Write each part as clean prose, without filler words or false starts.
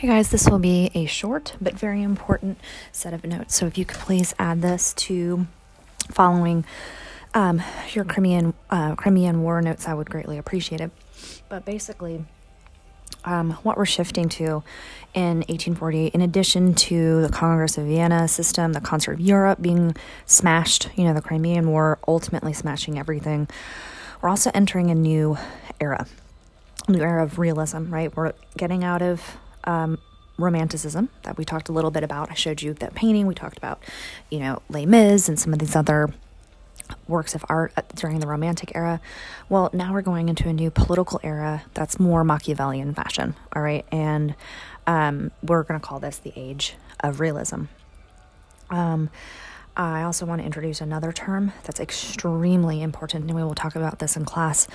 Hey guys, this will be a short but very important set of notes. So if you could please add this to following your Crimean War notes, I would greatly appreciate it. But basically, what we're shifting to in 1848, in addition to the Congress of Vienna system, the Concert of Europe being smashed, you know, the Crimean War ultimately smashing everything, we're also entering a new era of realism, right? We're getting out of romanticism that we talked a little bit about. I showed you that painting. We talked about, you know, Les Mis and some of these other works of art during the Romantic era. Well, now we're going into a new political era that's more Machiavellian fashion, all right? And we're going to call this the Age of Realism. I also want to introduce another term that's extremely important, and we will talk about this in class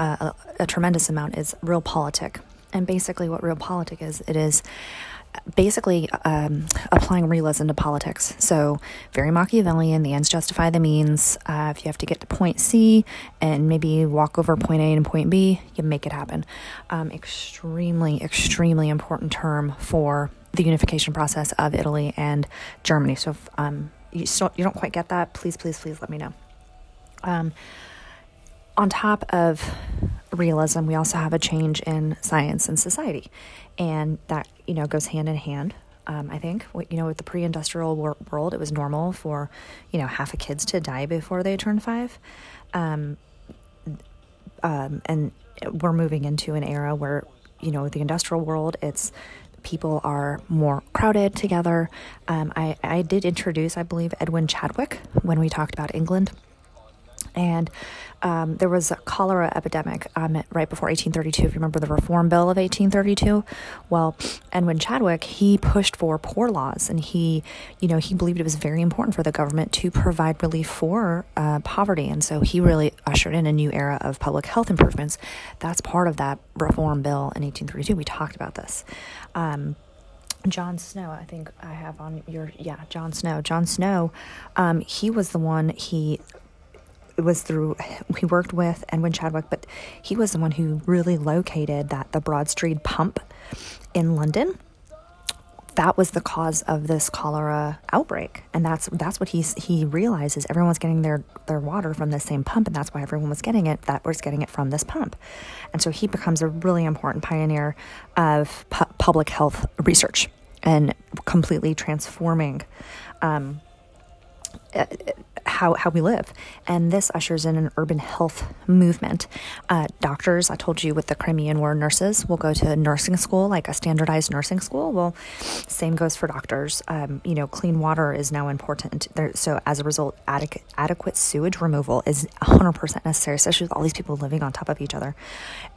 a tremendous amount, is Realpolitik. And basically what Realpolitik is, it is basically applying realism to politics. So very Machiavellian, the ends justify the means. If you have to get to point C and maybe walk over point A and point B, you make it happen. Extremely, extremely important term for the unification process of Italy and Germany. So if you don't quite get that, please let me know. On top of realism, we also have a change in science and society, and that, you know, goes hand in hand. I think, you know, with the pre-industrial world, it was normal for, you know, half of kids to die before they turned 5, and we're moving into an era where, you know, the industrial world, it's people are more crowded together. I did introduce, I believe, Edwin Chadwick when we talked about England. And there was a cholera epidemic right before 1832. If you remember the Reform Bill of 1832, well, Edwin Chadwick, he pushed for poor laws, and he, you know, he believed it was very important for the government to provide relief for poverty, and so he really ushered in a new era of public health improvements. That's part of that Reform Bill in 1832. We talked about this. John Snow, I think I have on your, John Snow. John Snow, he was the one he worked with Edwin Chadwick, but he was the one who really located the Broad Street pump in London. That was the cause of this cholera outbreak, and that's what he realizes. Everyone's getting their water from the same pump, and that's why everyone was getting it. That was getting it from this pump, and so he becomes a really important pioneer of public health research and completely transforming how we live. And this ushers in an urban health movement. Doctors, I told you with the Crimean War, nurses will go to nursing school, like a standardized nursing school. Well, same goes for doctors. You know, clean water is now important. So as a result, adequate sewage removal is 100% necessary, especially with all these people living on top of each other.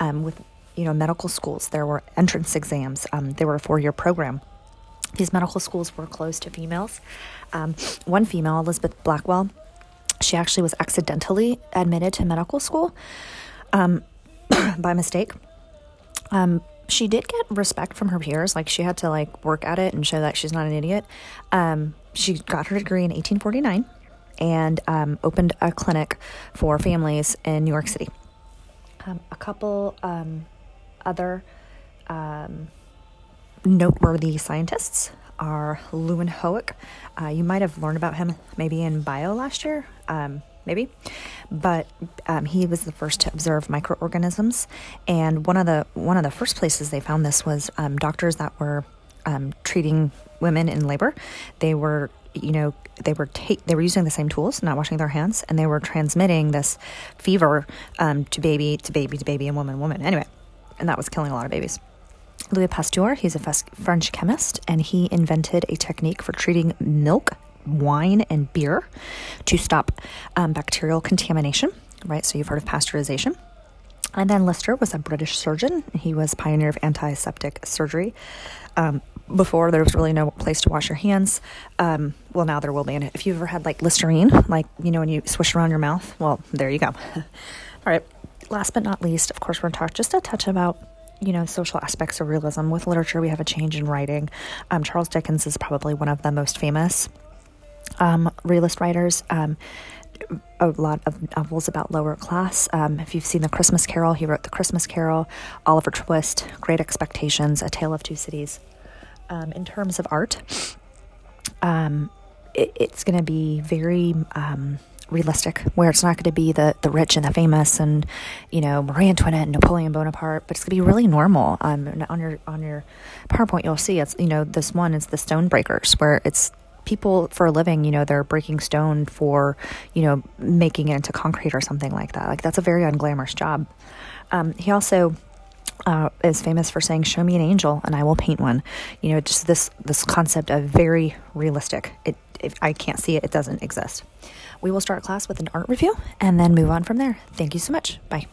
With, you know, medical schools, there were entrance exams. They were a 4-year program. These medical schools were closed to females. One female, Elizabeth Blackwell, she actually was accidentally admitted to medical school by mistake. She did get respect from her peers. Like, she had to, like, work at it and show that she's not an idiot. She got her degree in 1849 and opened a clinic for families in New York City. A couple other... noteworthy scientists are Leeuwenhoek. You might have learned about him maybe in bio last year, but he was the first to observe microorganisms. And one of the first places they found this was doctors that were treating women in labor. They were, you know, they were using the same tools, not washing their hands, and they were transmitting this fever to baby and woman. Anyway, and that was killing a lot of babies. Louis Pasteur, he's a French chemist, and he invented a technique for treating milk, wine, and beer to stop bacterial contamination, right? So you've heard of pasteurization. And then Lister was a British surgeon. He was pioneer of antiseptic surgery. Before, there was really no place to wash your hands. Well, now there will be. And if you've ever had, like, Listerine, like, you know, when you swish around your mouth, well, there you go. All right. Last but not least, of course, we're going to talk just a touch about, you know, social aspects of realism. With literature, we have a change in writing. Charles Dickens is probably one of the most famous realist writers. A lot of novels about lower class. If you've seen the Christmas Carol, he wrote the Christmas Carol, Oliver Twist, Great Expectations, A Tale of Two Cities. in terms of art, it's going to be very realistic, where it's not going to be the rich and the famous and, you know, Marie Antoinette and Napoleon Bonaparte, but it's going to be really normal. On your PowerPoint, you'll see it's, you know, this one is the stone breakers, where it's people for a living, you know, they're breaking stone for, you know, making it into concrete or something like that. Like, that's a very unglamorous job. He also is famous for saying, "Show me an angel and I will paint one." You know, just this concept of very realistic. If I can't see it, it doesn't exist. We will start class with an art review and then move on from there. Thank you so much. Bye.